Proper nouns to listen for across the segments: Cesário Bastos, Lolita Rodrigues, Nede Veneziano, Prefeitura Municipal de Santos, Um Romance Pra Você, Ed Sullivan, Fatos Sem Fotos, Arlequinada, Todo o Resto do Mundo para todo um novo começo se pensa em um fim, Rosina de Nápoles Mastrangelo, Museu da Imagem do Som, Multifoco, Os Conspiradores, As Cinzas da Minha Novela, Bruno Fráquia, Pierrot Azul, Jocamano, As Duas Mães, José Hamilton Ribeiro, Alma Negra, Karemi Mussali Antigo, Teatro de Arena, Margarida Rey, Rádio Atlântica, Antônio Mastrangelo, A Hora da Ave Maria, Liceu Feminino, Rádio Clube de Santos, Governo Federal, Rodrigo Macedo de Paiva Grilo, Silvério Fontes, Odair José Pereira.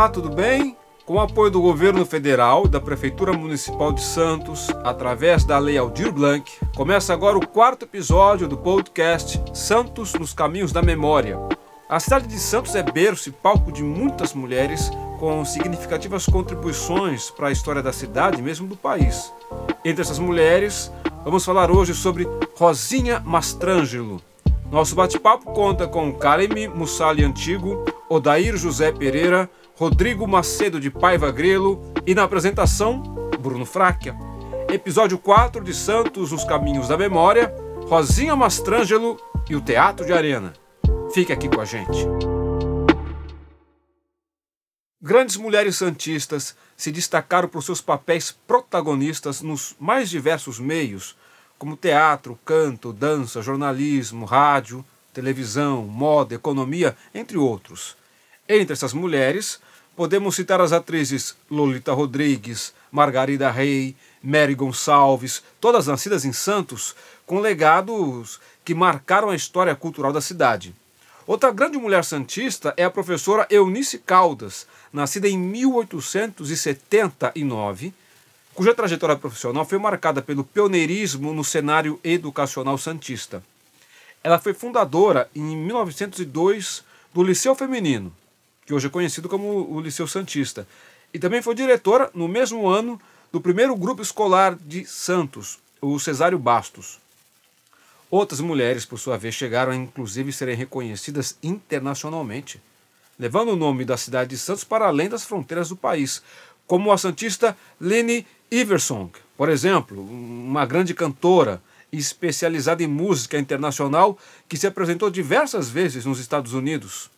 Olá, tudo bem? Com o apoio do Governo Federal e da Prefeitura Municipal de Santos, através da Lei Aldir Blanc, começa agora o 4º episódio do podcast Santos nos Caminhos da Memória. A cidade de Santos é berço e palco de muitas mulheres com significativas contribuições para a história da cidade e mesmo do país. Entre essas mulheres, vamos falar hoje sobre Rosinha Mastrangelo. Nosso bate-papo conta com Karemi Mussali Antigo, Odair José Pereira, Rodrigo Macedo de Paiva Grilo e, na apresentação, Bruno Fráquia. Episódio 4 de Santos nos Caminhos da Memória, Rosinha Mastrangelo e o Teatro de Arena. Fique aqui com a gente. Grandes mulheres santistas se destacaram por seus papéis protagonistas nos mais diversos meios, como teatro, canto, dança, jornalismo, rádio, televisão, moda, economia, entre outros. Entre essas mulheres, podemos citar as atrizes Lolita Rodrigues, Margarida Rey, Mary Gonçalves, todas nascidas em Santos, com legados que marcaram a história cultural da cidade. Outra grande mulher santista é a professora Eunice Caldas, nascida em 1879, cuja trajetória profissional foi marcada pelo pioneirismo no cenário educacional santista. Ela foi fundadora, em 1902, do Liceu Feminino, que hoje é conhecido como o Liceu Santista, e também foi diretora, no mesmo ano, do primeiro grupo escolar de Santos, o Cesário Bastos. Outras mulheres, por sua vez, chegaram a inclusive serem reconhecidas internacionalmente, levando o nome da cidade de Santos para além das fronteiras do país, como a santista Lene Iverson, por exemplo, uma grande cantora especializada em música internacional que se apresentou diversas vezes nos Estados Unidos.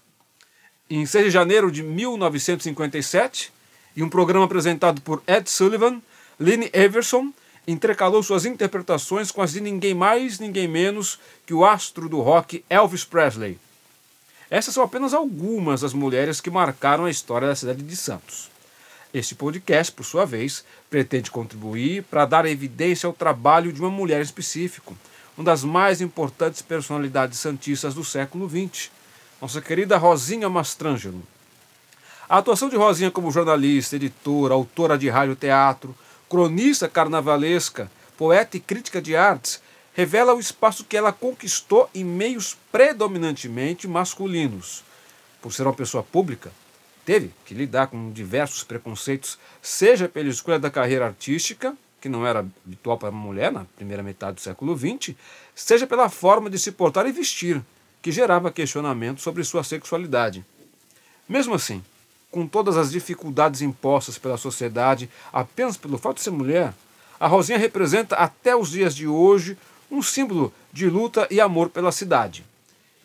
Em 6 de janeiro de 1957, em um programa apresentado por Ed Sullivan, Lene Iverson intercalou suas interpretações com as de ninguém mais, ninguém menos que o astro do rock Elvis Presley. Essas são apenas algumas das mulheres que marcaram a história da cidade de Santos. Este podcast, por sua vez, pretende contribuir para dar evidência ao trabalho de uma mulher em específico, uma das mais importantes personalidades santistas do século XX, nossa querida Rosinha Mastrangelo. A atuação de Rosinha como jornalista, editora, autora de rádio e teatro, cronista carnavalesca, poeta e crítica de artes, revela o espaço que ela conquistou em meios predominantemente masculinos. Por ser uma pessoa pública, teve que lidar com diversos preconceitos, seja pela escolha da carreira artística, que não era habitual para uma mulher na primeira metade do século XX, seja pela forma de se portar e vestir, que gerava questionamentos sobre sua sexualidade. Mesmo assim, com todas as dificuldades impostas pela sociedade apenas pelo fato de ser mulher, a Rosinha representa até os dias de hoje um símbolo de luta e amor pela cidade.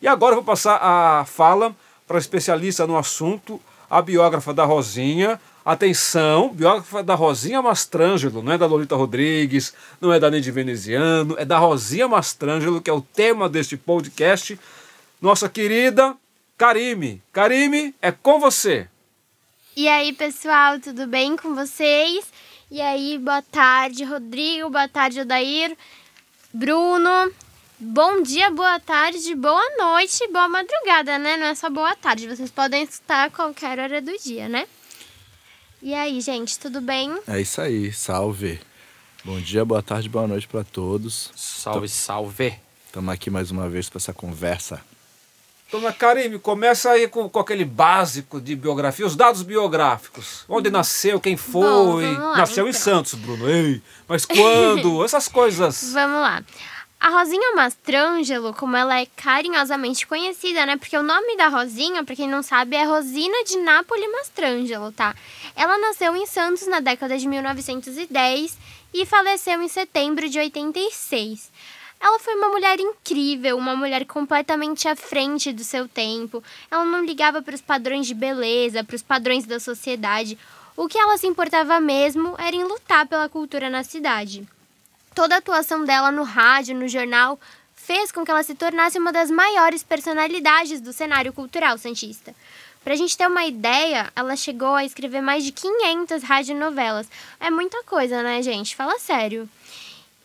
E agora eu vou passar a fala para a especialista no assunto, a biógrafa da Rosinha. Atenção, biógrafa da Rosinha Mastrangelo, não é da Lolita Rodrigues, não é da Nede Veneziano, é da Rosinha Mastrangelo, que é o tema deste podcast. Nossa querida Karime. Karime, é com você. E aí, pessoal, tudo bem com vocês? E aí, boa tarde, Rodrigo, boa tarde, Odair, Bruno. Bom dia, boa tarde, boa noite, boa madrugada, né? Não é só boa tarde, vocês podem escutar a qualquer hora do dia, né? E aí, gente, tudo bem? É isso aí, salve. Bom dia, boa tarde, boa noite para todos. Salve, salve. Estamos aqui mais uma vez para essa conversa. Dona Karime, começa aí com aquele básico de biografia, os dados biográficos. Onde nasceu, quem foi. Bom, lá, nasceu então. Em Santos, Bruno. Ei, mas quando? Essas coisas. Vamos lá. A Rosinha Mastrangelo, como ela é carinhosamente conhecida, né? Porque o nome da Rosinha, pra quem não sabe, é Rosina de Nápoles Mastrangelo, tá? Ela nasceu em Santos na década de 1910 e faleceu em setembro de 86. Ela foi uma mulher incrível, uma mulher completamente à frente do seu tempo. Ela não ligava para os padrões de beleza, para os padrões da sociedade. O que ela se importava mesmo era em lutar pela cultura na cidade. Toda a atuação dela no rádio, no jornal, fez com que ela se tornasse uma das maiores personalidades do cenário cultural santista. Pra gente ter uma ideia, ela chegou a escrever mais de 500 radionovelas. É muita coisa, né, gente? Fala sério.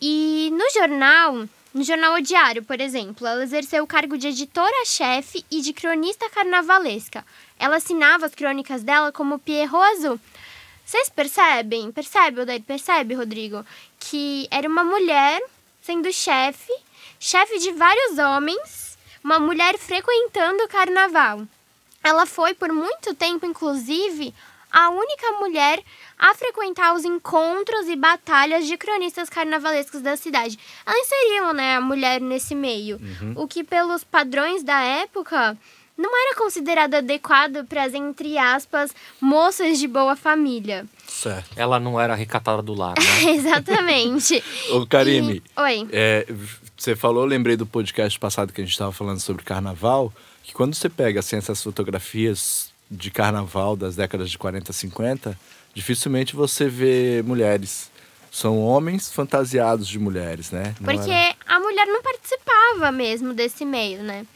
E no jornal, No jornal O Diário, por exemplo, ela exerceu o cargo de editora-chefe e de cronista carnavalesca. Ela assinava as crônicas dela como Pierrot Azul. Vocês percebem? Percebe, Odair? Percebe, Rodrigo? Que era uma mulher sendo chefe de vários homens, uma mulher frequentando o carnaval. Ela foi, por muito tempo, inclusive, a única mulher a frequentar os encontros e batalhas de cronistas carnavalescos da cidade. Ela inseriu, né, a mulher nesse meio, o que pelos padrões da época não era considerado adequado para as, entre aspas, moças de boa família. Certo. Ela não era recatada do lar, né? Exatamente. Ô, Karime. Oi. Você falou, lembrei do podcast passado que a gente estava falando sobre carnaval, que quando você pega assim, essas fotografias de carnaval das décadas de 40, 50, dificilmente você vê mulheres. São homens fantasiados de mulheres, né? Não Porque era... a mulher não participava mesmo desse meio, né?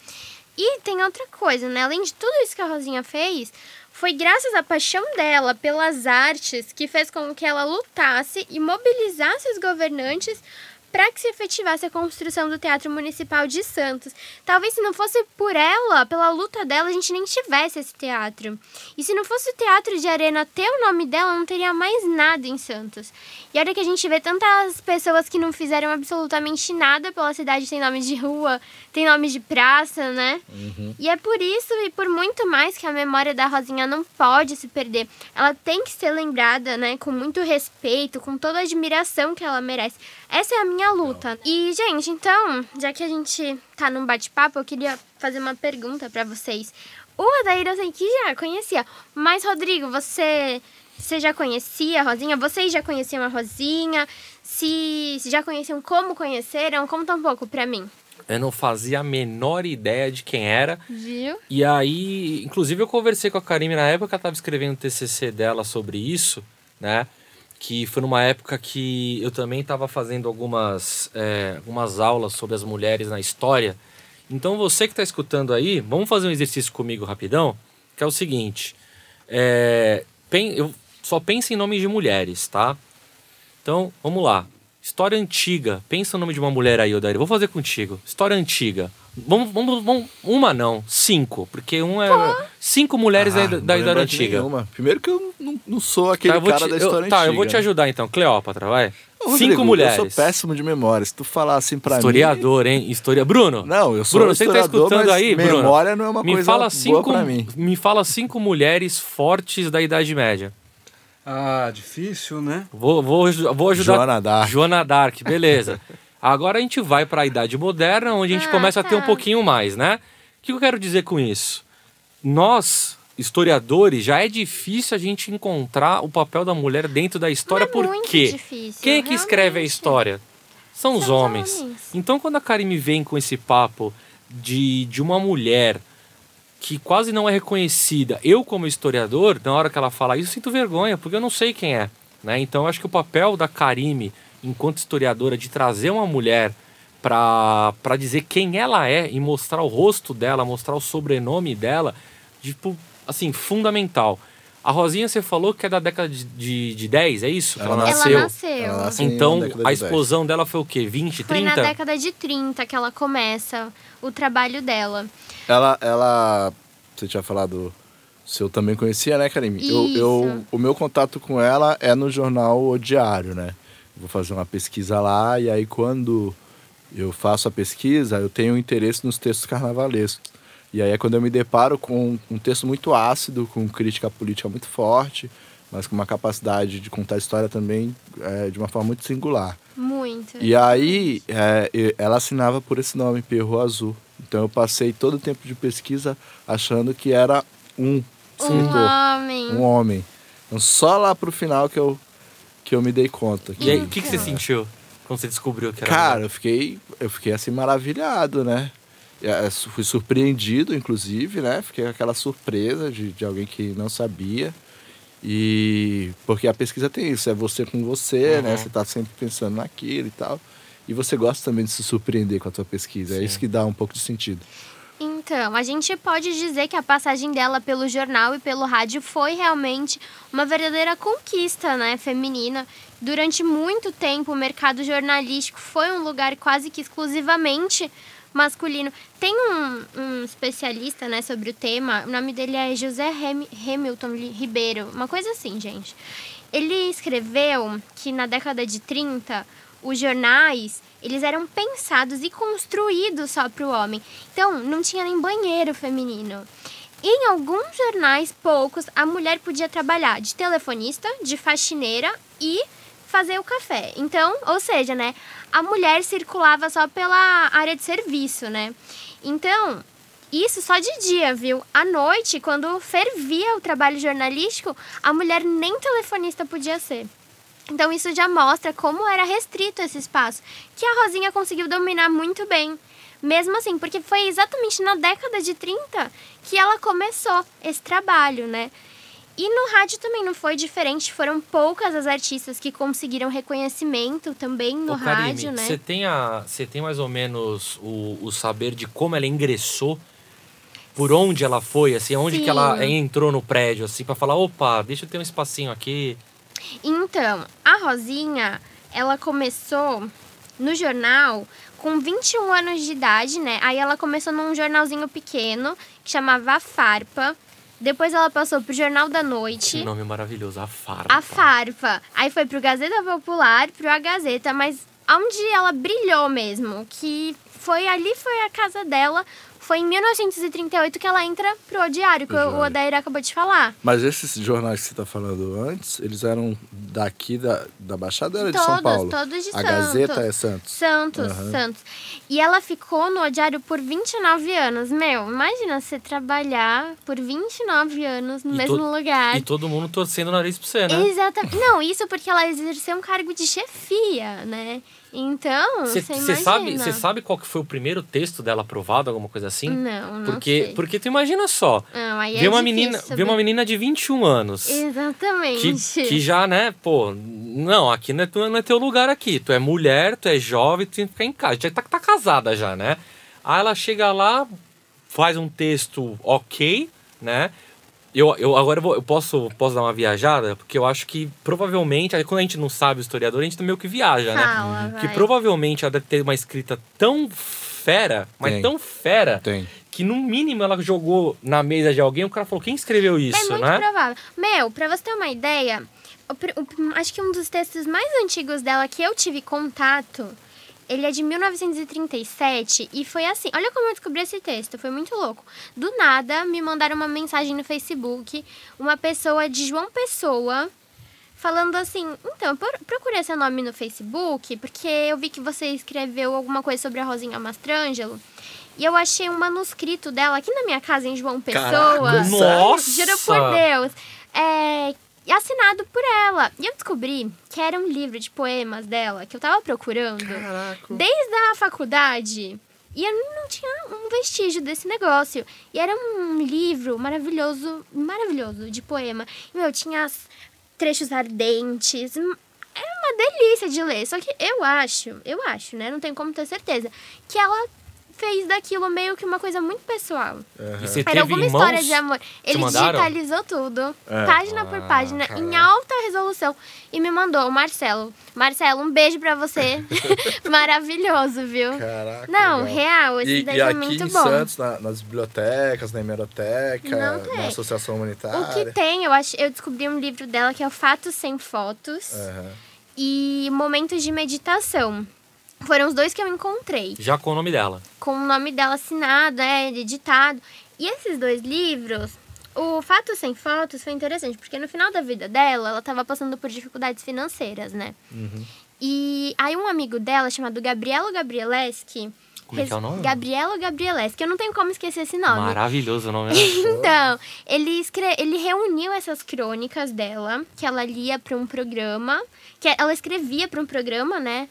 E tem outra coisa, né? Além de tudo isso que a Rosinha fez, foi graças à paixão dela pelas artes que fez com que ela lutasse e mobilizasse os governantes para que se efetivasse a construção do Teatro Municipal de Santos. Talvez se não fosse por ela, pela luta dela, a gente nem tivesse esse teatro. E se não fosse o Teatro de Arena ter o nome dela, não teria mais nada em Santos. E olha que a gente vê tantas pessoas que não fizeram absolutamente nada pela cidade, tem nome de rua, tem nome de praça, né? Uhum. E é por isso e por muito mais que a memória da Rosinha não pode se perder. Ela tem que ser lembrada, né, com muito respeito, com toda a admiração que ela merece. Essa é a minha luta. E, gente, então, já que a gente tá num bate-papo, eu queria fazer uma pergunta pra vocês. O Odair eu sei que já conhecia, mas, Rodrigo, você já conhecia a Rosinha? Vocês já conheciam a Rosinha? Se já conheciam, como conheceram? Conta um pouco pra mim. Eu não fazia a menor ideia de quem era. Viu? E aí, inclusive, eu conversei com a Karime na época que ela tava escrevendo o TCC dela sobre isso, né? Que foi numa época que eu também estava fazendo algumas aulas sobre as mulheres na história. Então você que está escutando aí, vamos fazer um exercício comigo rapidão, que é o seguinte. Eu só penso em nomes de mulheres, tá? Então, vamos lá. História antiga. Pensa o nome de uma mulher aí, Odair. Vou fazer contigo. História antiga. Vamos, uma não, 5, porque um é... Pô. 5 mulheres da Idade Antiga. Nenhuma. Primeiro que eu não sou aquele cara da história antiga. Tá, eu vou te ajudar então. Cleópatra, vai. Ô, Rodrigo, 5 mulheres. Eu sou péssimo de memória. Se tu falar assim pra historiador, mim... Bruno. Não, eu sou Bruno, você que tá escutando aí, Bruno. Memória não é uma coisa boa pra mim. Me fala 5 mulheres fortes da Idade Média. Ah, difícil, né? Vou ajudar. Joana Dark, beleza. Agora a gente vai para a Idade Moderna, onde a gente começa a ter um pouquinho mais, né? O que eu quero dizer com isso? Nós, historiadores, já é difícil a gente encontrar o papel da mulher dentro da história, porque quem é que escreve a história? São os homens. Então, quando a Karime vem com esse papo de uma mulher que quase não é reconhecida, eu como historiador, na hora que ela fala isso, eu sinto vergonha, porque eu não sei quem é, né? Então, eu acho que o papel da Karime enquanto historiadora, de trazer uma mulher para dizer quem ela é e mostrar o rosto dela, mostrar o sobrenome dela, tipo, assim, fundamental. A Rosinha, você falou que é da década de 10, é isso? Ela nasceu. Então, a explosão dela foi o quê? 20, 30? Foi na década de 30 que ela começa o trabalho dela. Ela você tinha falado... Se eu também conhecia, né, Karime? O meu contato com ela é no jornal O Diário, né? Vou fazer uma pesquisa lá, e aí quando eu faço a pesquisa, eu tenho interesse nos textos carnavalescos. E aí é quando eu me deparo com um texto muito ácido, com crítica política muito forte, mas com uma capacidade de contar a história também de uma forma muito singular. Muito. E aí ela assinava por esse nome, Pierrot Azul. Então eu passei todo o tempo de pesquisa achando que era um homem. Então só lá pro final que eu me dei conta. E aí, o que você sentiu quando você descobriu que era? Cara, eu fiquei assim maravilhado, né? Fui surpreendido, inclusive, né? Fiquei com aquela surpresa de alguém que não sabia. E porque a pesquisa tem isso, é você com você, né? Você tá sempre pensando naquilo e tal. E você gosta também de se surpreender com a tua pesquisa. Sim. É isso que dá um pouco de sentido. Então, a gente pode dizer que a passagem dela pelo jornal e pelo rádio foi realmente uma verdadeira conquista, né, feminina. Durante muito tempo, o mercado jornalístico foi um lugar quase que exclusivamente masculino. Tem um especialista, né, sobre o tema, o nome dele é José Hamilton Ribeiro, uma coisa assim, gente. Ele escreveu que na década de 30, os jornais, eles eram pensados e construídos só para o homem. Então, não tinha nem banheiro feminino. Em alguns jornais, poucos, a mulher podia trabalhar de telefonista, de faxineira e fazer o café. Então, ou seja, né, a mulher circulava só pela área de serviço, né? Então, isso só de dia, viu? À noite, quando fervia o trabalho jornalístico, a mulher nem telefonista podia ser. Então, isso já mostra como era restrito esse espaço, que a Rosinha conseguiu dominar muito bem. Mesmo assim, porque foi exatamente na década de 30 que ela começou esse trabalho, né? E no rádio também não foi diferente, foram poucas as artistas que conseguiram reconhecimento também no rádio, né? Você tem mais ou menos o saber de como ela ingressou? Por onde ela foi, assim, onde que ela entrou no prédio, assim, pra falar, opa, deixa eu ter um espacinho aqui... Então, a Rosinha, ela começou no jornal com 21 anos de idade, né? Aí ela começou num jornalzinho pequeno, que chamava A Farpa. Depois ela passou pro Jornal da Noite. Que nome maravilhoso, A Farpa. A Farpa. Aí foi pro Gazeta Popular, pro A Gazeta, mas onde ela brilhou mesmo, que foi a casa dela... Foi em 1938 que ela entra pro Diário, que o Odair acabou de falar. Mas esses jornais que você tá falando antes, eles eram daqui da Baixada, era de São Paulo? Todos de Santos. A Gazeta é Santos? Santos. E ela ficou no Diário por 29 anos. Meu, imagina você trabalhar por 29 anos no mesmo lugar. E todo mundo torcendo o nariz pra você, né? Exatamente. Não, isso porque ela exerceu um cargo de chefia, né? Então, você imagina. Você sabe qual que foi o primeiro texto dela aprovado, alguma coisa assim? Não sei. Porque tu imagina só, não, aí uma menina de 21 anos. Exatamente. Que já, né, pô, não, aqui não é teu lugar aqui. Tu é mulher, tu é jovem, tu tem que ficar em casa. Já tá casada já, né? Aí ela chega lá, faz um texto ok, né? Eu posso dar uma viajada, porque eu acho que provavelmente, aí quando a gente não sabe o historiador, a gente meio que viaja, né? Que provavelmente ela deve ter uma escrita tão fera, que no mínimo ela jogou na mesa de alguém, o cara falou, quem escreveu isso, né? É muito provável. Meu, pra você ter uma ideia, acho que um dos textos mais antigos dela que eu tive contato... Ele é de 1937 e foi assim... Olha como eu descobri esse texto, foi muito louco. Do nada, me mandaram uma mensagem no Facebook, uma pessoa de João Pessoa, falando assim... Então, eu procurei seu nome no Facebook, porque eu vi que você escreveu alguma coisa sobre a Rosinha Mastrangelo. E eu achei um manuscrito dela aqui na minha casa, em João Pessoa. Caraca, nossa! Juro por Deus! E assinado por ela. E eu descobri que era um livro de poemas dela, que eu tava procurando. Caraca. Desde a faculdade. E eu não tinha um vestígio desse negócio. E era um livro maravilhoso, maravilhoso, de poema. E eu tinha trechos ardentes. Era uma delícia de ler. Só que eu acho, né? Não tenho como ter certeza. Que ela... fez daquilo meio que uma coisa muito pessoal. Uhum. E você teve alguma história de amor. Ele digitalizou tudo, página por página, em alta resolução. E me mandou o Marcelo. Marcelo, um beijo pra você. Maravilhoso, viu? Caraca. Não, real, esse daí é muito bom. E aqui em Santos, nas bibliotecas, na hemeroteca, na associação humanitária. O que tem, eu descobri um livro dela que é o Fatos Sem Fotos e Momentos de Meditação. Foram os dois que eu encontrei. Já com o nome dela. Com o nome dela assinado, editado. E esses dois livros, o Fatos Sem Fotos foi interessante, porque no final da vida dela, ela estava passando por dificuldades financeiras, né? Uhum. E aí um amigo dela, chamado Gabriello Gabrieleschi... Como é que é o nome? Gabriello Gabrieleschi, que eu não tenho como esquecer esse nome. Maravilhoso o nome. Então, ele reuniu essas crônicas dela, que ela lia para um programa, que ela escrevia para um programa, né?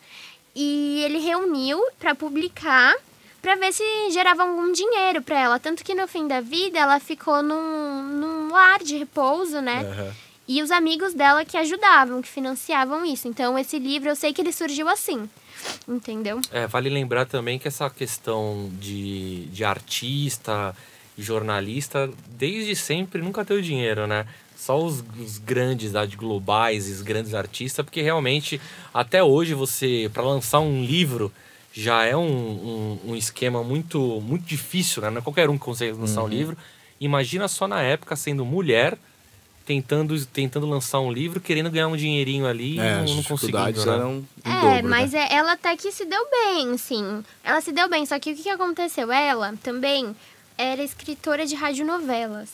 E ele reuniu para publicar, para ver se gerava algum dinheiro para ela. Tanto que no fim da vida, ela ficou num lar de repouso, né? Uhum. E os amigos dela que ajudavam, que financiavam isso. Então, esse livro, eu sei que ele surgiu assim, entendeu? É, vale lembrar também que essa questão de artista, jornalista, desde sempre nunca teve dinheiro, né? Só os grandes, tá, globais, os grandes artistas, porque realmente, até hoje, você, para lançar um livro, já é um esquema muito difícil, né? Não é qualquer um que consegue lançar um livro. Imagina só na época, sendo mulher, tentando lançar um livro, querendo ganhar um dinheirinho ali e não conseguindo. As dificuldades eram em dobro, mas né? Ela até que se deu bem, sim. Ela se deu bem, só que o que aconteceu? Ela também era escritora de radionovelas.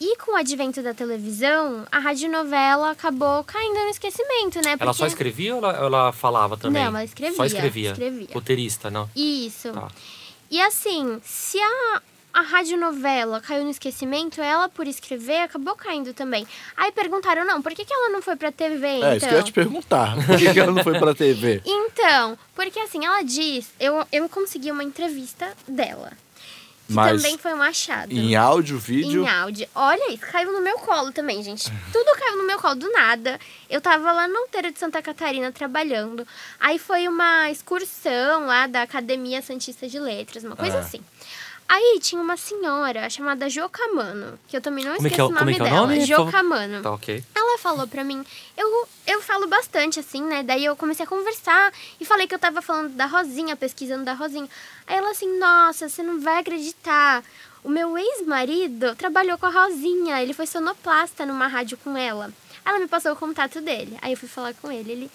E com o advento da televisão, a radionovela acabou caindo no esquecimento, né? Porque... Ela só escrevia ou ela falava também? Não, ela escrevia. Só escrevia. Roteirista, não? Isso. Tá. E assim, se a radionovela caiu no esquecimento, ela, por escrever, acabou caindo também. Aí perguntaram, não, por que ela não foi pra TV, então? É, isso que eu ia te perguntar. Por que ela não foi pra TV? Então, porque assim, ela diz... Eu consegui uma entrevista dela. Mas também foi um achado. Em áudio, vídeo? Em áudio. Olha isso, caiu no meu colo também, gente. Tudo caiu no meu colo, do nada. Eu tava lá no Outeiro de Santa Catarina trabalhando. Aí foi uma excursão lá da Academia Santista de Letras, uma coisa assim. Aí tinha uma senhora chamada Jocamano, que eu também não esqueço o nome dela. Jocamano. Tá, ok. Ela falou pra mim, eu falo bastante assim, né? Daí eu comecei a conversar e falei que eu tava falando da Rosinha, pesquisando da Rosinha. Aí ela assim, nossa, você não vai acreditar. O meu ex-marido trabalhou com a Rosinha, ele foi sonoplasta numa rádio com ela. Ela me passou o contato dele, aí eu fui falar com ele,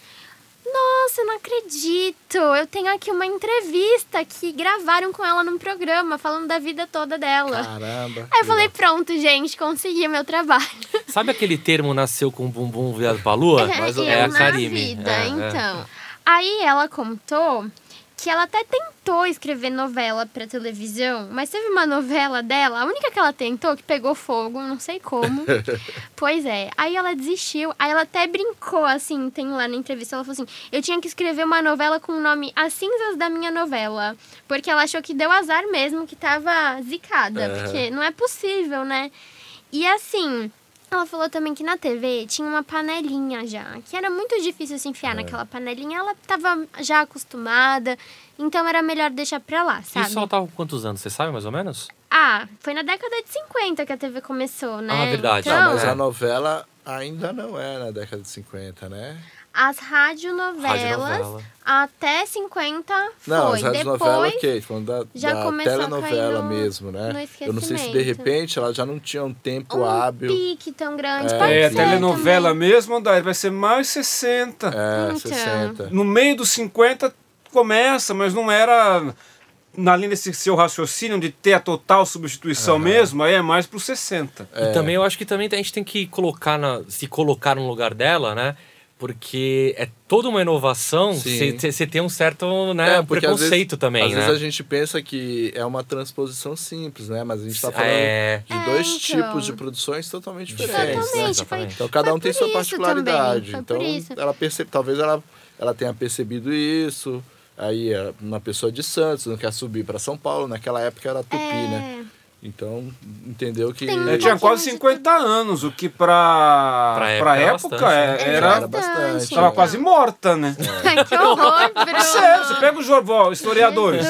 nossa, eu não acredito, eu tenho aqui uma entrevista que gravaram com ela num programa, falando da vida toda dela. Caramba. Aí eu falei, pronto, gente, consegui meu trabalho. Sabe aquele termo, nasceu com o bumbum virado pra lua? É a Karime. Então. Aí ela contou que ela até tentou escrever novela pra televisão, mas teve uma novela dela, a única que ela tentou, que pegou fogo, não sei como. Pois é, aí ela desistiu, aí ela até brincou, assim, tem lá na entrevista, ela falou assim, eu tinha que escrever uma novela com o nome As Cinzas da Minha Novela, porque ela achou que deu azar mesmo, que tava zicada, porque não é possível, né? E assim... Ela falou também que na TV tinha uma panelinha já, que era muito difícil se enfiar naquela panelinha. Ela tava já acostumada, então era melhor deixar pra lá, sabe? Isso ela tava com quantos anos, você sabe mais ou menos? Ah, foi na década de 50 que a TV começou, né? Ah, verdade. Então... Não, mas a novela ainda não é na década de 50, né? As radionovelas até 50 foi. Não, as radionovelas, ok, falando da começou telenovela mesmo, né? Eu não sei se de repente ela já não tinha um tempo hábil. Um pique tão grande. É, a telenovela também. Mesmo, Odair, vai ser mais 60. É, então. 60. No meio dos 50 começa, mas não era... Na linha desse seu raciocínio de ter a total substituição mesmo, aí é mais pro 60. É. E também eu acho que também a gente tem que colocar se colocar no lugar dela, né? Porque é toda uma inovação, você tem um certo preconceito também, né? Às vezes a gente pensa que é uma transposição simples, né? Mas a gente tá falando de dois tipos de produções totalmente diferentes. Exatamente. Então cada um tem sua particularidade. Então ela talvez ela tenha percebido isso. Aí uma pessoa de Santos não quer subir para São Paulo, naquela época era Tupi, né? Então, entendeu que... Tinha quase 50 anos, o que pra época era bastante. Estava quase morta, né? Que horror, Bruno! Você pega os historiadores,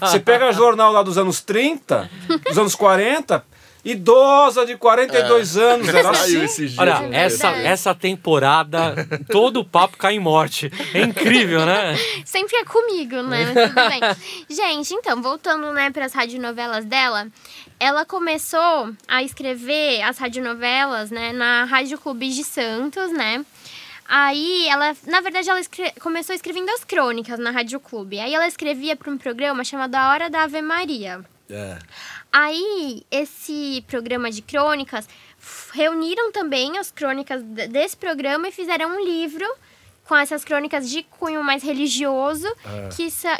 você pega jornal lá dos anos 30, dos anos 40... Idosa de 42 anos. Era assim. Olha, essa temporada, todo o papo cai em morte. É incrível, né? Sempre é comigo, né? Mas tudo bem. Gente, então, voltando, né, para as radionovelas dela, ela começou a escrever as radionovelas, né, na Rádio Clube de Santos, né? Aí, começou escrevendo as crônicas na Rádio Clube. Aí ela escrevia para um programa chamado A Hora da Ave Maria. Aí, esse programa de crônicas, reuniram também as crônicas desse programa e fizeram um livro com essas crônicas de cunho mais religioso,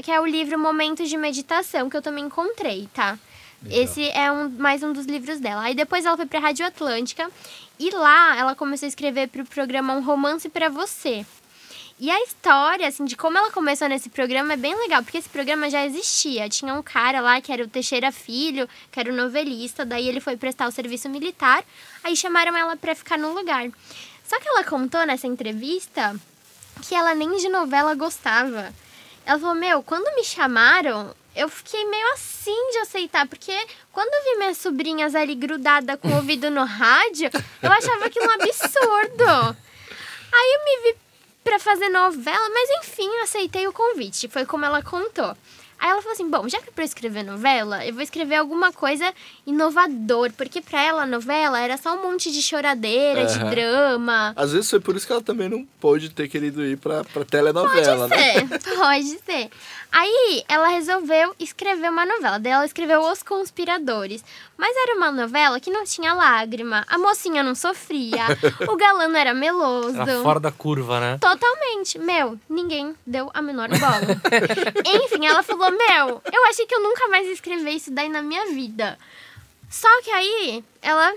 que é o livro Momentos de Meditação, que eu também encontrei, tá? Legal. Esse é mais um dos livros dela. Aí depois ela foi pra Rádio Atlântica e lá ela começou a escrever pro programa Um Romance Pra Você. E a história, assim, de como ela começou nesse programa é bem legal, porque esse programa já existia. Tinha um cara lá que era o Teixeira Filho, que era o novelista, daí ele foi prestar o serviço militar, aí chamaram ela pra ficar no lugar. Só que ela contou nessa entrevista que ela nem de novela gostava. Ela falou, meu, quando me chamaram, eu fiquei meio assim de aceitar, porque quando eu vi minhas sobrinhas ali grudadas com o ouvido no rádio, eu achava aquilo um absurdo. Aí eu me vi pra fazer novela, mas enfim, eu aceitei o convite, foi como ela contou. Aí ela falou assim, bom, já que é pra eu escrever novela, eu vou escrever alguma coisa inovador, porque pra ela a novela era só um monte de choradeira, de drama. Às vezes foi por isso que ela também não pôde ter querido ir pra telenovela, pode ser, né? Pode ser. Aí ela resolveu escrever uma novela, daí ela escreveu Os Conspiradores, mas era uma novela que não tinha lágrima, a mocinha não sofria, o galã não era meloso. Era fora da curva, né? Totalmente. Meu, ninguém deu a menor bola. Enfim, ela falou, meu, eu achei que eu nunca mais ia escrever isso daí na minha vida. Só que aí, ela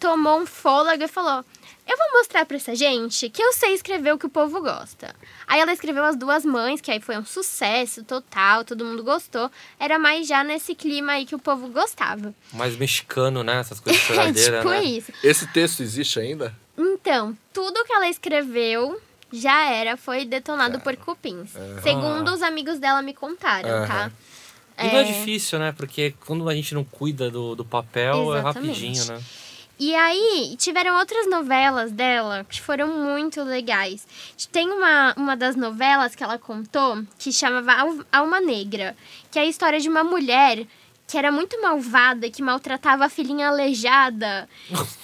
tomou um fôlego e falou, eu vou mostrar pra essa gente que eu sei escrever o que o povo gosta. Aí ela escreveu As Duas Mães, que aí foi um sucesso total, todo mundo gostou. Era mais já nesse clima aí que o povo gostava. Mais mexicano, né? Essas coisas choradeiras, tipo, né? Isso. Esse texto existe ainda? Então, tudo que ela escreveu já era, foi detonado por cupins. Segundo os amigos dela me contaram, tá? E não é difícil, né? Porque quando a gente não cuida do papel, exatamente, é rapidinho, né? E aí, tiveram outras novelas dela que foram muito legais. Tem uma das novelas que ela contou que chamava Alma Negra, que é a história de uma mulher que era muito malvada, que maltratava a filhinha aleijada.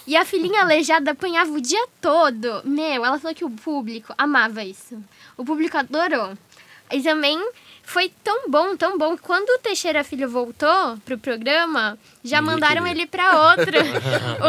E a filhinha aleijada apanhava o dia todo. Meu, ela falou que o público amava isso. O público adorou. E também foi tão bom, que quando o Teixeira Filho voltou pro programa, já mandaram ele pra outro.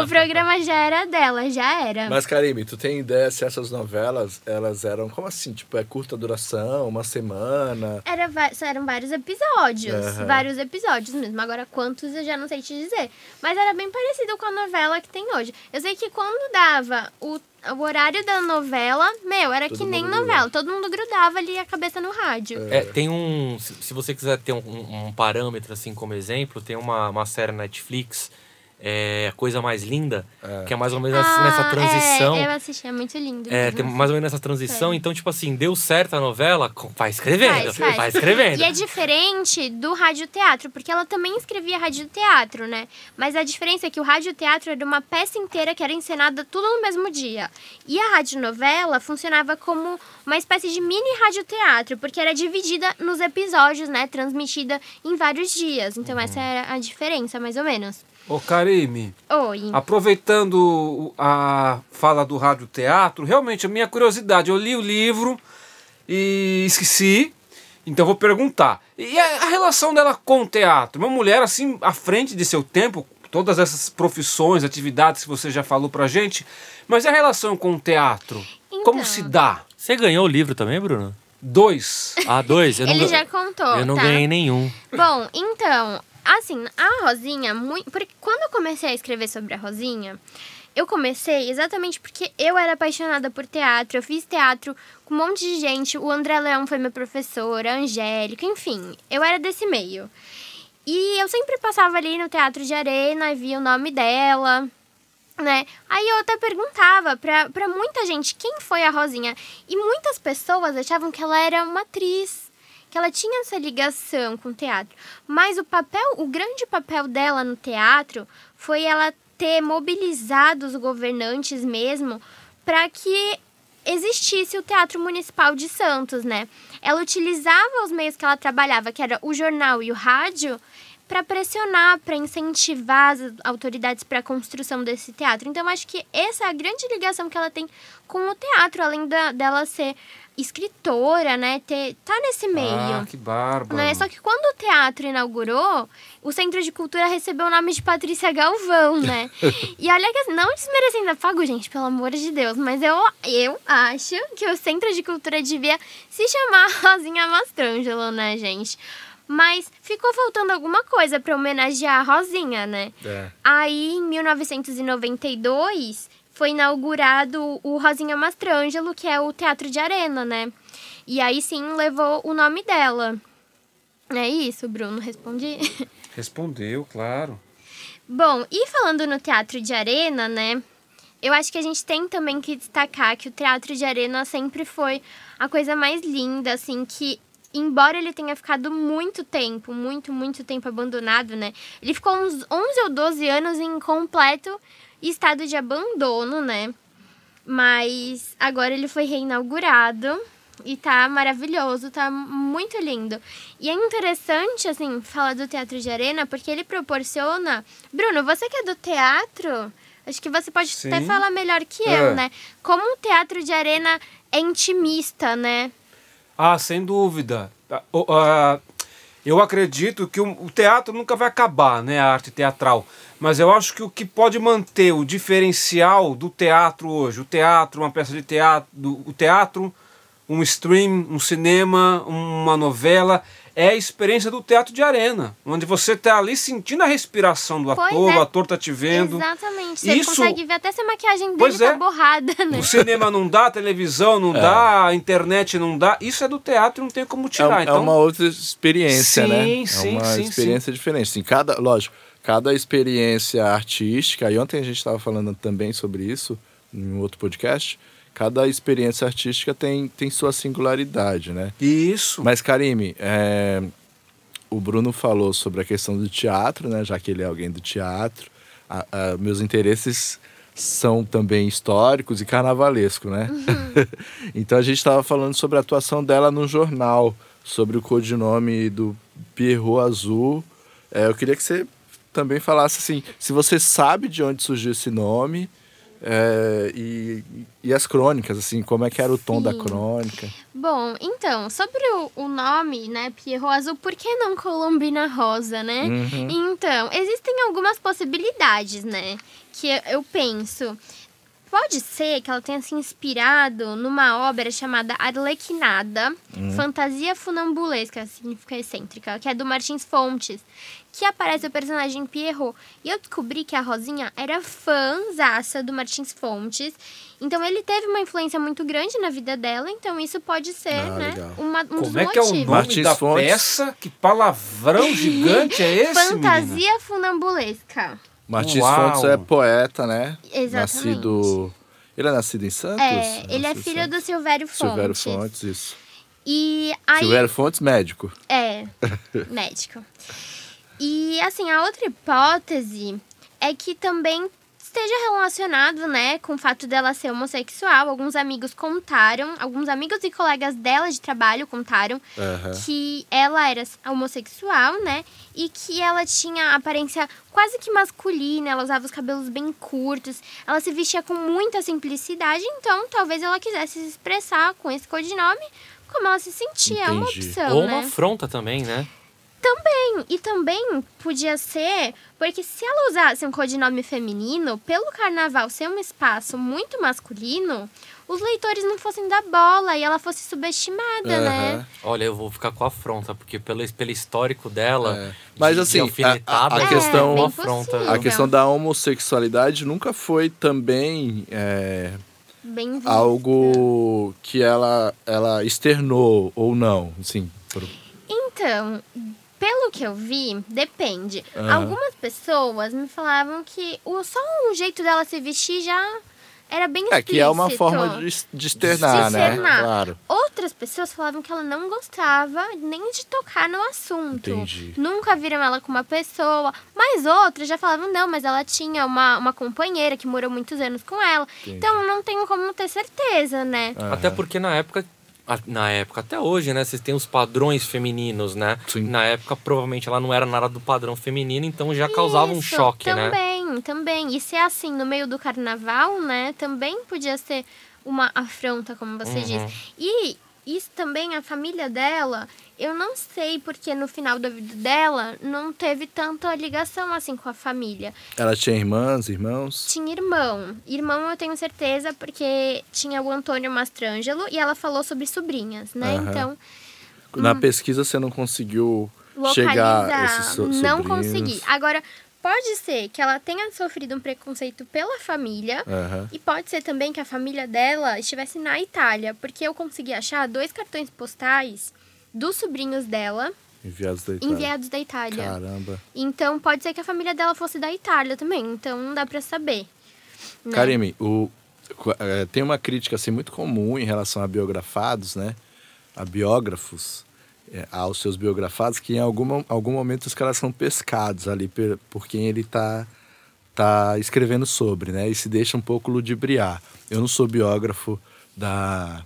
O programa já era dela, já era. Mas, Karime, tu tem ideia se essas novelas, elas eram, como assim? Tipo, é curta duração, uma semana? Eram vários episódios, vários episódios mesmo. Agora, quantos eu já não sei te dizer. Mas era bem parecido com a novela que tem hoje. Eu sei que quando dava o horário da novela, meu, era todo que nem novela. Grudava. Todo mundo grudava ali a cabeça no rádio. Tem um... Se você quiser ter um parâmetro, assim, como exemplo, tem uma série Netflix, A Coisa Mais Linda, que é mais ou menos nessa transição. Eu assisti, é muito lindo. Tem mais ou menos nessa transição. Então, tipo assim, deu certo a novela, vai escrevendo, vai escrevendo. E é diferente do radioteatro, porque ela também escrevia radioteatro, né? Mas a diferença é que o radioteatro era uma peça inteira que era encenada tudo no mesmo dia. E a radionovela funcionava como uma espécie de mini radioteatro, porque era dividida nos episódios, né? Transmitida em vários dias. Então, essa era a diferença, mais ou menos. Ô, Karime, oi. Aproveitando a fala do radioteatro, realmente a minha curiosidade, eu li o livro e esqueci, então vou perguntar. E a relação dela com o teatro? Uma mulher assim, à frente de seu tempo, todas essas profissões, atividades que você já falou pra gente, mas a relação com o teatro, então, como se dá? Você ganhou o livro também, Bruno? 2. Ah, 2? Ele já contou, eu não ganhei nenhum. Bom, então... Assim, a Rosinha, porque quando eu comecei a escrever sobre a Rosinha, eu comecei exatamente porque eu era apaixonada por teatro, eu fiz teatro com um monte de gente, o André Leão foi meu professor, a Angélica, enfim, eu era desse meio. E eu sempre passava ali no Teatro de Arena e via o nome dela, né? Aí eu até perguntava pra muita gente quem foi a Rosinha, e muitas pessoas achavam que ela era uma atriz, que ela tinha essa ligação com o teatro. Mas o grande papel dela no teatro foi ela ter mobilizado os governantes mesmo para que existisse o Teatro Municipal de Santos, né? Ela utilizava os meios que ela trabalhava, que era o jornal e o rádio, para pressionar, para incentivar as autoridades para a construção desse teatro. Então, acho que essa é a grande ligação que ela tem com o teatro, além dela ser escritora, né, tá nesse meio. Ah, que bárbaro. Né? Só que quando o teatro inaugurou, o Centro de Cultura recebeu o nome de Patrícia Galvão, né? E olha que, não desmerecendo a Fago, gente, pelo amor de Deus, mas eu acho que o Centro de Cultura devia se chamar Rosinha Mastrangelo, né, gente? Mas ficou faltando alguma coisa para homenagear a Rosinha, né? Aí, em 1992... foi inaugurado o Rosinha Mastrangelo, que é o Teatro de Arena, né? E aí sim levou o nome dela. É isso, Bruno? Respondi? Respondeu, claro. Bom, e falando no Teatro de Arena, né? Eu acho que a gente tem também que destacar que o Teatro de Arena sempre foi a coisa mais linda, assim, que embora ele tenha ficado muito tempo abandonado, né? Ele ficou uns 11 ou 12 anos em completo estado de abandono, né? Mas agora ele foi reinaugurado e tá maravilhoso, tá muito lindo. E é interessante, assim, falar do Teatro de Arena, porque ele proporciona... Bruno, você que é do teatro... Acho que você pode até falar melhor que eu, né? Como o Teatro de Arena é intimista, né? Ah, sem dúvida. Eu acredito que o teatro nunca vai acabar, né? A arte teatral. Mas eu acho que o que pode manter o diferencial do teatro hoje, o teatro, uma peça de teatro, o teatro, um stream, um cinema, uma novela... é a experiência do Teatro de Arena, onde você está ali sentindo a respiração do ator, o ator está te vendo. Exatamente, você consegue ver até se a maquiagem dele está borrada, né? O cinema não dá, a televisão não dá, a internet não dá, isso é do teatro e não tem como tirar. Então... é uma outra experiência, né? É uma experiência diferente. Assim, cada experiência artística, e ontem a gente estava falando também sobre isso em outro podcast, cada experiência artística tem sua singularidade, né? Isso. Mas, Karime, o Bruno falou sobre a questão do teatro, né? Já que ele é alguém do teatro. Meus interesses são também históricos e carnavalesco, né? Uhum. Então, a gente estava falando sobre a atuação dela no jornal, sobre o codinome do Pierrot Azul. Eu queria que você também falasse, assim, se você sabe de onde surgiu esse nome... e as crônicas, assim, como é que era o tom da crônica? Bom, então, sobre o nome, né, Pierrot Azul, por que não Colombina Rosa, né? Uhum. Então, existem algumas possibilidades, né, que eu penso. Pode ser que ela tenha se inspirado numa obra chamada Arlequinada, Fantasia Funambulesca, significa excêntrica, que é do Martins Fontes, que aparece o personagem Pierrot. E eu descobri que a Rosinha era fãzaça do Martins Fontes, então ele teve uma influência muito grande na vida dela, então isso pode ser, né, um dos motivos. Como é que é o nome Martins da Fontes? Peça? Que palavrão gigante é esse, Fantasia Funambulesca. Martins Fontes é poeta, né? Exatamente. Ele é nascido em Santos? Ele é filho do Silvério Fontes. Silvério Fontes, isso. E aí... Silvério Fontes, médico. Médico. E, assim, a outra hipótese é que também esteja relacionado, né, com o fato dela ser homossexual. Alguns amigos e colegas dela de trabalho contaram que ela era homossexual, né, e que ela tinha aparência quase que masculina, ela usava os cabelos bem curtos, ela se vestia com muita simplicidade, então talvez ela quisesse se expressar com esse codinome como ela se sentia. É uma opção, ou uma afronta também, né? Também podia ser, porque se ela usasse um codinome feminino, pelo carnaval ser um espaço muito masculino, os leitores não fossem dar bola e ela fosse subestimada, né? Olha, eu vou ficar com a afronta, porque pelo histórico dela... Mas assim, a questão... uma afronta. A questão da homossexualidade nunca foi também... algo que ela externou ou não, assim... Então... Pelo que eu vi, depende. Algumas pessoas me falavam que só um jeito dela se vestir já era bem explícito. Que é uma forma de externar, né? Claro. Outras pessoas falavam que ela não gostava nem de tocar no assunto. Entendi. Nunca viram ela com uma pessoa. Mas outras já falavam, não, mas ela tinha uma companheira que morou muitos anos com ela. Entendi. Então, não tenho como ter certeza, né? Até porque na época, até hoje, né? Vocês têm os padrões femininos, né? Sim. Na época, provavelmente, ela não era nada do padrão feminino, então já causava um choque, né? Também. E se é assim, no meio do carnaval, né? Também podia ser uma afronta, como você diz. E isso também, a família dela... Eu não sei porque no final da vida dela não teve tanta ligação assim com a família. Ela tinha irmãos? Tinha irmão. Irmão eu tenho certeza porque tinha o Antônio Mastrangelo e ela falou sobre sobrinhas, né? Aham. Então... Na pesquisa você não conseguiu localizar, chegar a esses sobrinhos? Não consegui. Agora, Pode ser que ela tenha sofrido um preconceito pela família, e pode ser também que a família dela estivesse na Itália, porque eu consegui achar 2 cartões postais dos sobrinhos dela, enviados da Itália. Caramba. Então, pode ser que a família dela fosse da Itália também, então não dá pra saber. Né? Karime, tem uma crítica assim, muito comum em relação a biografados, né? A biógrafos, aos seus biografados, que em algum momento os caras são pescados ali por quem ele tá escrevendo sobre, né? E se deixa um pouco ludibriar. Eu não sou biógrafo da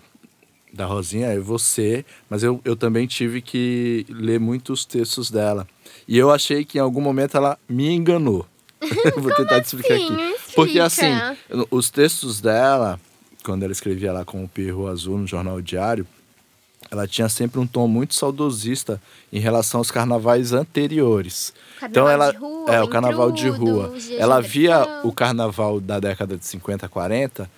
Rosinha, é você, mas eu também tive que ler muitos textos dela. E eu achei que em algum momento ela me enganou. Vou tentar te explicar assim? Aqui. Porque assim, os textos dela, quando ela escrevia lá com o Pierrot Azul no jornal Diário, ela tinha sempre um tom muito saudosista em relação aos carnavais anteriores. O carnaval de rua. Ela via o carnaval da década de 50, 40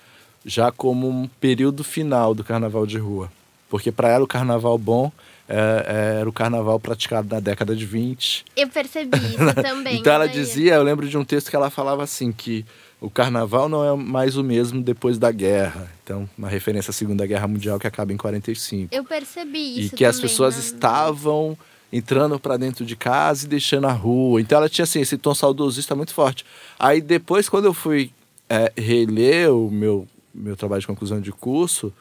já como um período final do carnaval de rua. Porque para ela o carnaval bom era o carnaval praticado na década de 20. Eu percebi isso também. Então ela dizia, eu lembro de um texto que ela falava assim, que o carnaval não é mais o mesmo depois da guerra. Então, uma referência à Segunda Guerra Mundial que acaba em 45. Eu percebi isso. E que também, as pessoas estavam entrando para dentro de casa e deixando a rua. Então ela tinha assim, esse tom saudosista muito forte. Aí depois, quando eu fui reler o meu trabalho de conclusão de curso,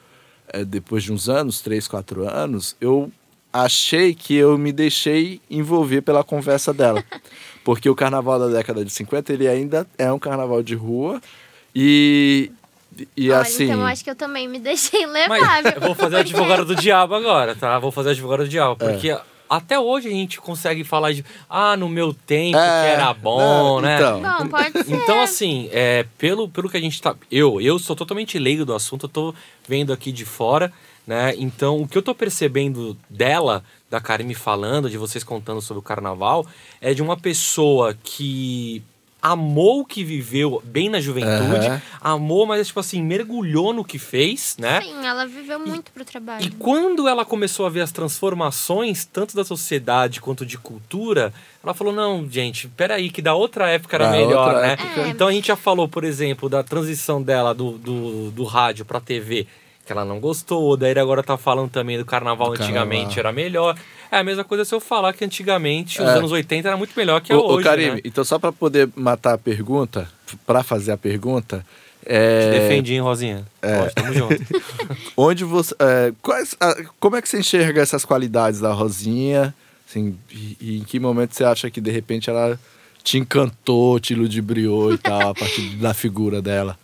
depois de uns anos, 3, 4 anos, eu achei que eu me deixei envolver pela conversa dela. Porque o carnaval da década de 50, ele ainda é um carnaval de rua. E olha, assim... Então eu acho que eu também me deixei levar. Mas vou fazer o advogado do diabo agora, tá? Vou fazer o advogado do diabo, porque... Até hoje a gente consegue falar de... Ah, no meu tempo que era bom, né? Então. Bom, pode ser. Então, assim, pelo que a gente tá... Eu sou totalmente leigo do assunto, eu tô vendo aqui de fora, né? Então, o que eu tô percebendo dela, da Karime falando, de vocês contando sobre o carnaval, é de uma pessoa que... amou o que viveu bem na juventude, amou, mas tipo assim, mergulhou no que fez, né? Sim, ela viveu muito pro trabalho. E quando ela começou a ver as transformações, tanto da sociedade quanto de cultura, ela falou, não, gente, peraí, que da outra época era melhor, né? Então a gente já falou, por exemplo, da transição dela do rádio pra TV, que ela não gostou, daí agora tá falando também do carnaval antigamente era melhor. É a mesma coisa se eu falar que antigamente, os anos 80, era muito melhor que hoje, Karime, né? Então só pra poder matar a pergunta, pra fazer a pergunta... Te defendi, hein, Rosinha? Pode, tamo junto. Onde você... como é que você enxerga essas qualidades da Rosinha? Assim, e em que momento você acha que, de repente, ela te encantou, te ludibriou e tal, a partir da figura dela?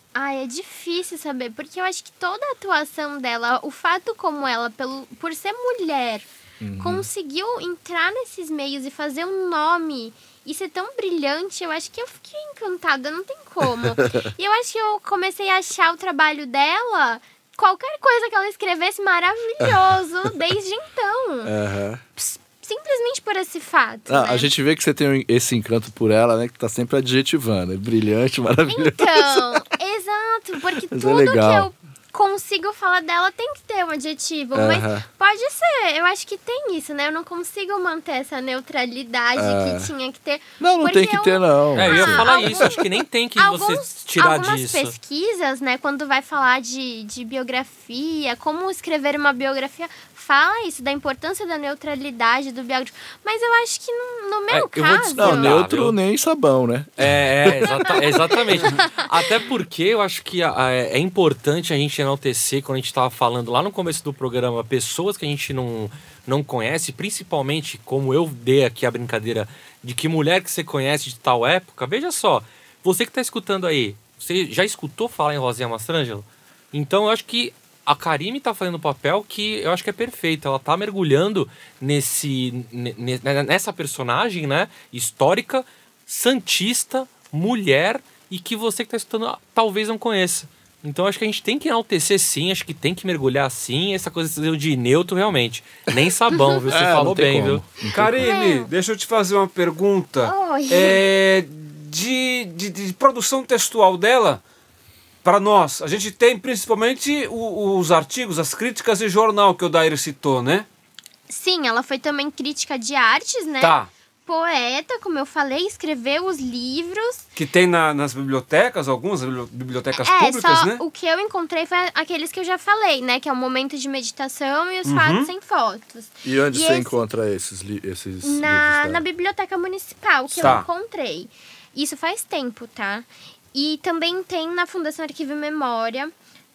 É difícil saber, porque eu acho que toda a atuação dela, o fato como ela, por ser mulher, conseguiu entrar nesses meios e fazer um nome e ser tão brilhante, eu acho que eu fiquei encantada, não tem como. E eu acho que eu comecei a achar o trabalho dela, qualquer coisa que ela escrevesse, maravilhoso, desde então. Simplesmente por esse fato, né? A gente vê que você tem esse encanto por ela, né? Que tá sempre adjetivando, é brilhante, maravilhoso. Então, exato, porque mas tudo legal. Que eu consigo falar dela tem que ter um adjetivo, mas pode ser, eu acho que tem isso, né? Eu não consigo manter essa neutralidade que tinha que ter. Não tem que ter, não. Eu ia falar isso, acho que nem tem que você tirar disso. Algumas pesquisas, né, quando vai falar de biografia, como escrever uma biografia, fala isso, da importância da neutralidade do biógrafo. Mas eu acho que no meu caso... Não, neutro nem sabão, né? Exatamente. Até porque eu acho que é importante a gente enaltecer, quando a gente estava falando lá no começo do programa, pessoas que a gente não conhece, principalmente como eu dei aqui a brincadeira de que mulher que você conhece de tal época. Veja só, você que está escutando aí, você já escutou falar em Rosinha Mastrangelo? Então eu acho que a Karime está fazendo um papel que eu acho que é perfeito. Ela está mergulhando nessa personagem, né, histórica, santista, mulher, e que você que está escutando talvez não conheça. Então, acho que a gente tem que enaltecer, sim. Acho que tem que mergulhar, sim. Essa coisa de neutro, realmente. Nem sabão, viu? Você falou bem, como. Viu? Karime, deixa eu te fazer uma pergunta. De produção textual dela, para nós, a gente tem principalmente os artigos, as críticas e jornal que o Odair citou, né? Sim, ela foi também crítica de artes, né? Tá. poeta, como eu falei, escreveu os livros. Que tem nas bibliotecas, algumas bibliotecas públicas, só, né? O que eu encontrei foi aqueles que eu já falei, né? Que é o Momento de Meditação e os Fatos Sem Fotos. E onde você encontra esses livros? Na biblioteca municipal, que eu encontrei. Isso faz tempo, tá? E também tem na Fundação Arquivo e Memória,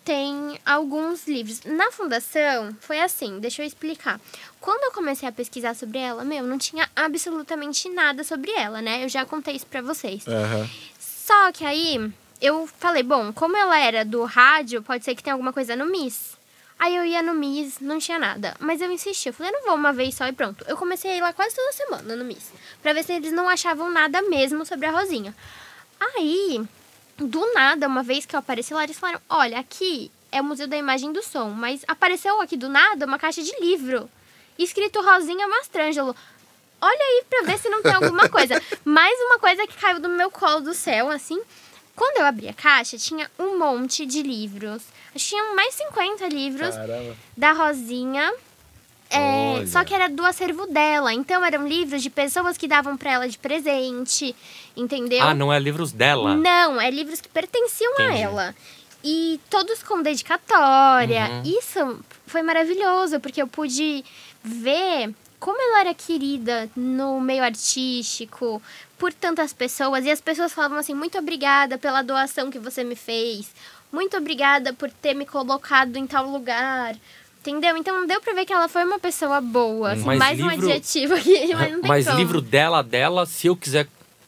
tem alguns livros. Na Fundação, foi assim, deixa eu explicar. Quando eu comecei a pesquisar sobre ela, não tinha absolutamente nada sobre ela, né? Eu já contei isso pra vocês. Uhum. Só que aí, eu falei, bom, como ela era do rádio, pode ser que tenha alguma coisa no MIS. Aí eu ia no MIS, não tinha nada. Mas eu insisti, eu falei, não vou uma vez só e pronto. Eu comecei a ir lá quase toda semana no MIS, pra ver se eles não achavam nada mesmo sobre a Rosinha. Aí, do nada, uma vez que eu apareci lá, eles falaram, olha, aqui é o Museu da Imagem do Som, mas apareceu aqui do nada uma caixa de livro, escrito Rosinha Mastrangelo. Olha aí pra ver se não tem alguma coisa. Mais uma coisa que caiu do meu colo do céu, assim. Quando eu abri a caixa, tinha um monte de livros. Acho que tinha mais 50 livros. Caramba. Da Rosinha. É, só que era do acervo dela. Então eram livros de pessoas que davam pra ela de presente, entendeu? Ah, não é livros dela? Não, é livros que pertenciam a ela. E todos com dedicatória. Isso foi maravilhoso, porque eu pude ver como ela era querida no meio artístico por tantas pessoas. E as pessoas falavam assim, muito obrigada pela doação que você me fez, muito obrigada por ter me colocado em tal lugar, entendeu? Então deu pra ver que ela foi uma pessoa boa, assim, mais livro, um adjetivo aqui, mas não tem mas como. Livro dela, se eu quiser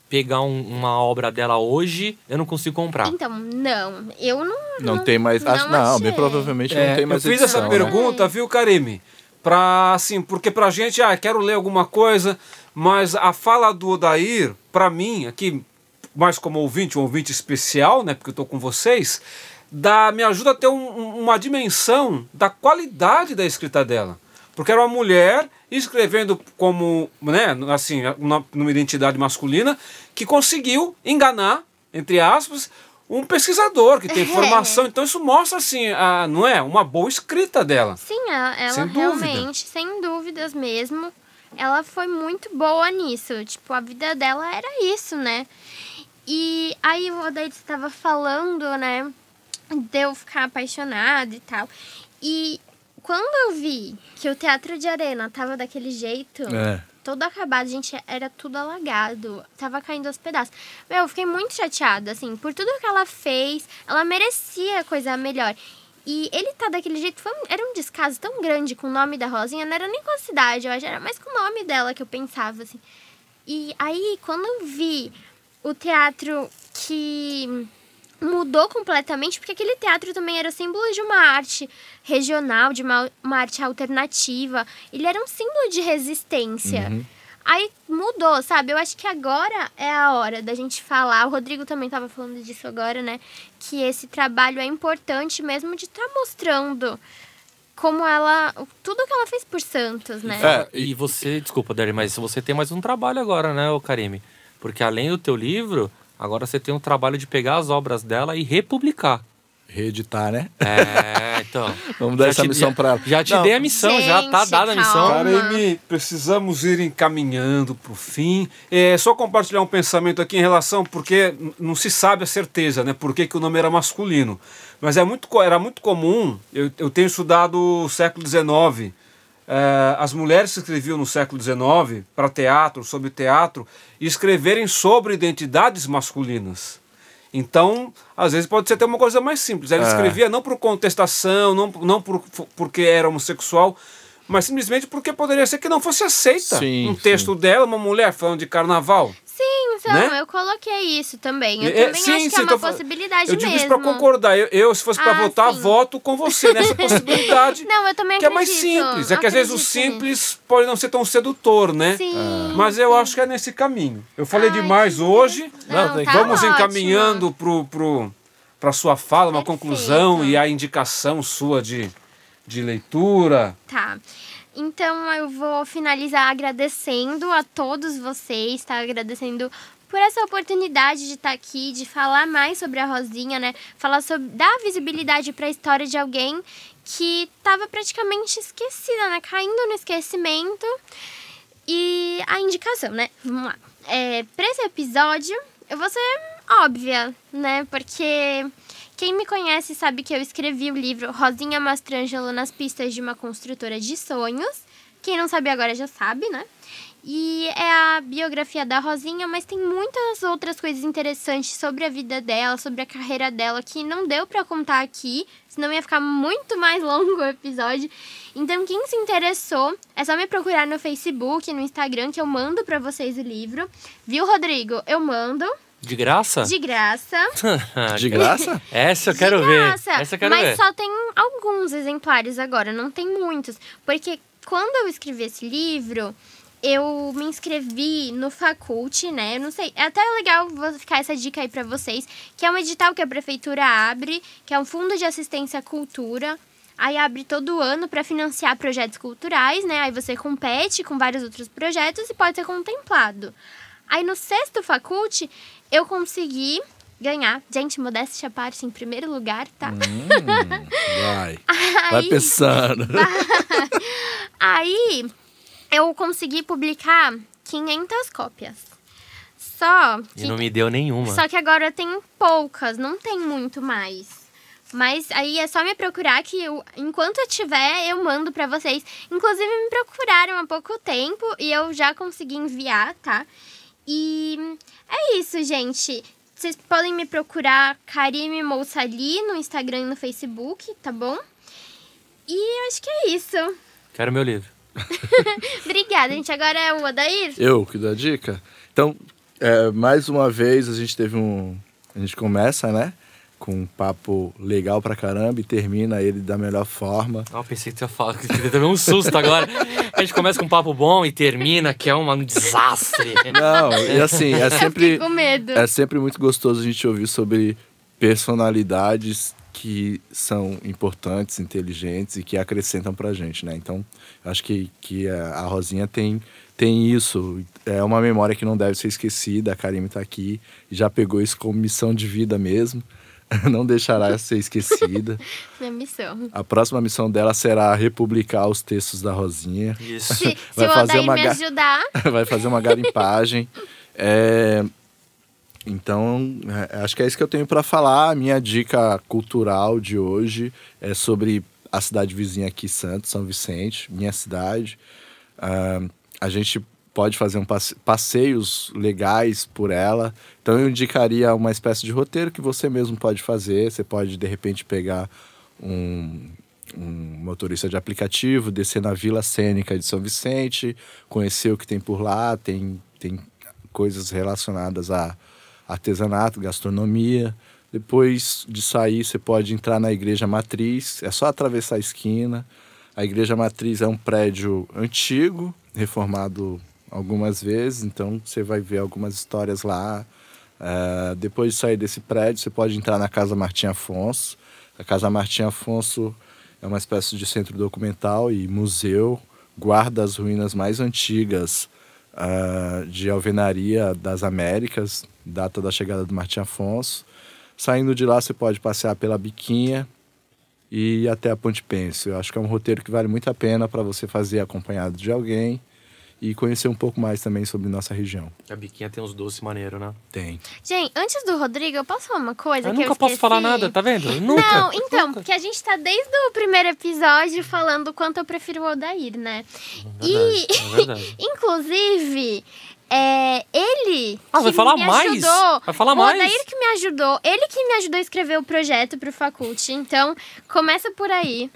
pegar uma obra dela hoje, eu não consigo comprar. Então, não, eu não tem mais, não bem provavelmente não tem mais edição. Eu fiz essa pergunta, viu, Karime? Pra, assim, porque pra gente, quero ler alguma coisa, mas a fala do Odair, pra mim, aqui, mais como ouvinte, um ouvinte especial, né, porque eu tô com vocês, me ajuda a ter uma dimensão da qualidade da escrita dela. Porque era uma mulher escrevendo como, né, assim, numa identidade masculina, que conseguiu enganar, entre aspas, um pesquisador que tem formação. Então isso mostra, assim, não é? Uma boa escrita dela. Sim, ela realmente, sem dúvidas mesmo, ela foi muito boa nisso. Tipo, a vida dela era isso, né? E aí o Odair estava falando, né, de eu ficar apaixonada e tal. E quando eu vi que o Teatro de Arena tava daquele jeito, todo acabado, gente, era tudo alagado, tava caindo aos pedaços. Eu fiquei muito chateada, assim, por tudo que ela fez, ela merecia coisa melhor. E ele tá daquele jeito, era um descaso tão grande com o nome da Rosinha, não era nem com a cidade, eu acho, era mais com o nome dela que eu pensava, assim. E aí, quando eu vi o teatro que mudou completamente, porque aquele teatro também era símbolo de uma arte regional, de uma arte alternativa. Ele era um símbolo de resistência. Aí mudou, sabe? Eu acho que agora é a hora da gente falar. O Rodrigo também estava falando disso agora, né? Que esse trabalho é importante mesmo de estar mostrando como ela, tudo que ela fez por Santos, né? E você, desculpa, Dari, mas você tem mais um trabalho agora, né, Karime? Porque além do teu livro, agora você tem um trabalho de pegar as obras dela e republicar. Reeditar, né? Então. Vamos dar essa missão para ela. Já te dei a missão, gente, já tá dada a missão. Karime, precisamos ir encaminhando pro fim. É só compartilhar um pensamento aqui em relação, porque não se sabe a certeza, né? Por que o nome era masculino. Mas era muito comum, eu tenho estudado o século XIX, as mulheres que escreviam no século XIX para teatro, sobre teatro, e escreverem sobre identidades masculinas. Então, às vezes pode ser até uma coisa mais simples. Ela escrevia não por contestação, não porque era homossexual, mas simplesmente porque poderia ser que não fosse aceita. Um texto dela, uma mulher falando de carnaval. Sim, então, né? Eu coloquei isso também. Eu também acho que é uma possibilidade mesmo. Eu digo isso pra concordar. Eu se fosse pra votar, voto com você nessa possibilidade. Não, eu também acredito. Que é mais simples. É que às vezes o simples pode não ser tão sedutor, né? Sim. Mas eu acho que é nesse caminho. Eu falei demais hoje. Não, tá vamos ótimo. Encaminhando pra sua fala, uma conclusão e a indicação sua de leitura. Tá. Então, eu vou finalizar agradecendo a todos vocês, tá? Agradecendo por essa oportunidade de estar aqui, de falar mais sobre a Rosinha, né? Falar sobre, dar visibilidade para a história de alguém que estava praticamente esquecida, né? Caindo no esquecimento. E a indicação, né? Vamos lá. Pra esse episódio, eu vou ser óbvia, né? Porque quem me conhece sabe que eu escrevi o livro Rosinha Mastrangelo nas Pistas de uma Construtora de Sonhos. Quem não sabe agora já sabe, né? E é a biografia da Rosinha, mas tem muitas outras coisas interessantes sobre a vida dela, sobre a carreira dela, que não deu pra contar aqui, senão ia ficar muito mais longo o episódio. Então, quem se interessou, é só me procurar no Facebook, no Instagram, que eu mando pra vocês o livro. Viu, Rodrigo? Eu mando. De graça? De graça. De graça? Essa eu quero ver. Essa eu quero ver. Mas só tem alguns exemplares agora, não tem muitos. Porque quando eu escrevi esse livro, eu me inscrevi no Faculte, né? Eu não sei, é até legal, vou ficar essa dica aí pra vocês, que é um edital que a prefeitura abre, que é um fundo de assistência à cultura. Aí abre todo ano para financiar projetos culturais, né? Aí você compete com vários outros projetos e pode ser contemplado. Aí no sexto Faculte, eu consegui ganhar. Gente, modéstia à parte, em primeiro lugar, tá? Vai. Aí, vai pensando. Aí eu consegui publicar 500 cópias. Só que... E não me deu nenhuma. Só que agora tem poucas, não tem muito mais. Mas aí é só me procurar que eu, enquanto eu tiver, eu mando pra vocês. Inclusive, me procuraram há pouco tempo e eu já consegui enviar, tá? E é isso, gente. Vocês podem me procurar Karemi Mussali no Instagram e no Facebook, tá bom? E eu acho que é isso. Quero meu livro. Obrigada, gente. Agora é o Odair. Eu que dou a dica? Então, mais uma vez, a gente começa, né? Com um papo legal pra caramba e termina ele da melhor forma. Ah, pensei que você ia falar, que você teve um susto agora. A gente começa com um papo bom e termina, que é um desastre. Não, e assim, é sempre muito gostoso a gente ouvir sobre personalidades que são importantes, inteligentes e que acrescentam pra gente, né? Então, acho que a Rosinha tem isso. É uma memória que não deve ser esquecida. A Karime tá aqui e já pegou isso como missão de vida mesmo. Não deixará ser esquecida. Minha missão. A próxima missão dela será republicar os textos da Rosinha. Isso. Vai se fazer me ajudar. Vai fazer uma garimpagem. Então, acho que é isso que eu tenho para falar. A minha dica cultural de hoje é sobre a cidade vizinha aqui, Santos, São Vicente, minha cidade. A gente pode fazer passeios legais por ela. Então, eu indicaria uma espécie de roteiro que você mesmo pode fazer. Você pode, de repente, pegar um motorista de aplicativo, descer na Vila Cênica de São Vicente, conhecer o que tem por lá. Tem coisas relacionadas a artesanato, gastronomia. Depois de sair, você pode entrar na Igreja Matriz. É só atravessar a esquina. A Igreja Matriz é um prédio antigo, reformado algumas vezes, então você vai ver algumas histórias lá. Depois de sair desse prédio, você pode entrar na Casa Martim Afonso. A Casa Martim Afonso é uma espécie de centro documental e museu, guarda as ruínas mais antigas de alvenaria das Américas, data da chegada do Martim Afonso. Saindo de lá, você pode passear pela Biquinha e ir até a Ponte Pêncil. Eu acho que é um roteiro que vale muito a pena para você fazer acompanhado de alguém e conhecer um pouco mais também sobre nossa região. A Biquinha tem uns doces maneiros, né? Tem. Gente, antes do Rodrigo, eu posso falar uma coisa que eu nunca posso falar nada, tá vendo? Nunca. Não, então, porque a gente tá desde o primeiro episódio falando o quanto eu prefiro o Odair, né? Verdade. Inclusive, ele vai falar mais? Vai falar mais? O Odair que me ajudou. Ele que me ajudou a escrever o projeto pro Faculte. Então, começa por aí.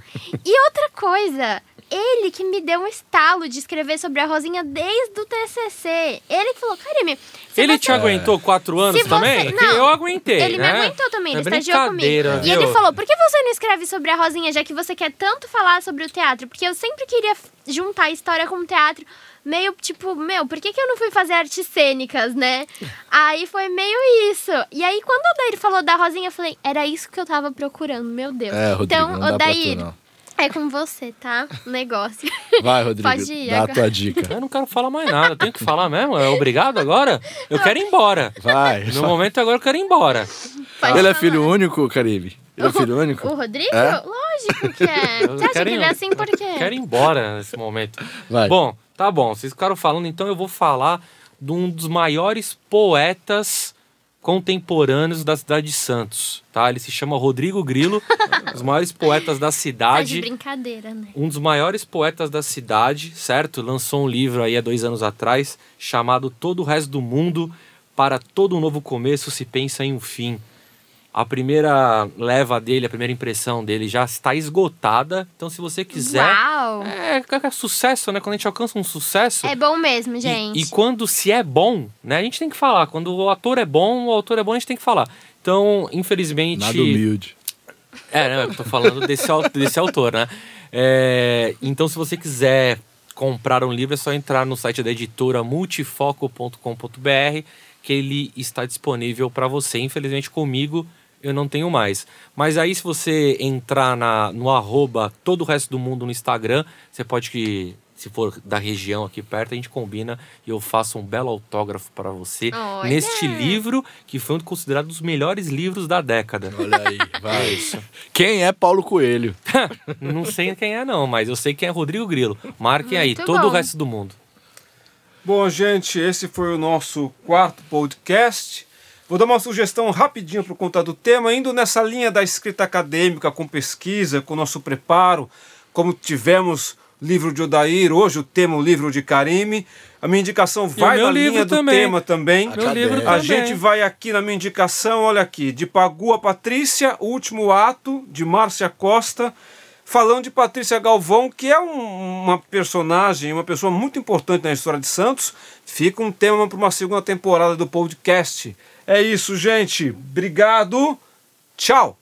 E outra coisa... Ele que me deu um estalo de escrever sobre a Rosinha desde o TCC. Ele que falou, Karime... Ele te aguentou 4 anos também? Não, eu aguentei, ele me aguentou também, ele estagiou comigo. E ele falou, por que você não escreve sobre a Rosinha, já que você quer tanto falar sobre o teatro? Porque eu sempre queria juntar a história com o teatro, meio tipo, por que eu não fui fazer artes cênicas, né? Aí foi meio isso. E aí, quando o Odair falou da Rosinha, eu falei, era isso que eu tava procurando, meu Deus. Rodrigo, então, não Odair... Dá pra tu, não. É com você, tá? O negócio. Vai, Rodrigo, pode ir, dá agora a tua dica. Eu não quero falar mais nada, eu tenho que falar mesmo? É obrigado agora? Eu quero ir embora. Vai. No momento agora eu quero ir embora. Pode falar. Ele é filho único, Karime? Ele é filho único? O Rodrigo? É? Lógico. Lógico que é. Você acha que ele é assim por quê? Eu quero ir embora nesse momento. Vai. Bom, tá bom. Vocês ficaram falando, então eu vou falar de um dos maiores poetas contemporâneos da cidade de Santos, tá? Ele se chama Rodrigo Grilo, um dos maiores poetas da cidade. Tá de brincadeira, né? Um dos maiores poetas da cidade, certo? Lançou um livro aí há 2 anos atrás, chamado Todo o Resto do Mundo, Para Todo um Novo Começo Se Pensa em um Fim. A primeira leva dele, a primeira impressão dele já está esgotada. Então, se você quiser... Uau! É sucesso, né? Quando a gente alcança um sucesso... É bom mesmo, gente. E quando se é bom, né? A gente tem que falar. Quando o ator é bom, o autor é bom, a gente tem que falar. Então, infelizmente... Nada humilde. Né? Eu tô falando desse autor, né? Então, se você quiser comprar um livro, é só entrar no site da editora multifoco.com.br, que ele está disponível para você. Infelizmente, comigo... eu não tenho mais. Mas aí, se você entrar no @ todo o resto do mundo no Instagram, você pode que, se for da região aqui perto, a gente combina e eu faço um belo autógrafo para você neste livro, que foi considerado um dos melhores livros da década. Olha aí, vai. Isso. Quem é Paulo Coelho? Não sei quem é não, mas eu sei quem é Rodrigo Grilo. Marquem aí, todo o resto do mundo. Bom, gente, esse foi o nosso 4º podcast. Vou dar uma sugestão rapidinho por conta do tema, indo nessa linha da escrita acadêmica, com pesquisa, com nosso preparo, como tivemos livro de Odair, hoje o tema o livro de Karime. A minha indicação vai na linha do tema também. A gente vai aqui na minha indicação, olha aqui, de Pagu a Patrícia, O Último Ato, de Márcia Costa, falando de Patrícia Galvão, que é uma personagem, uma pessoa muito importante na história de Santos. Fica um tema para uma 2ª temporada do podcast. É isso, gente. Obrigado. Tchau.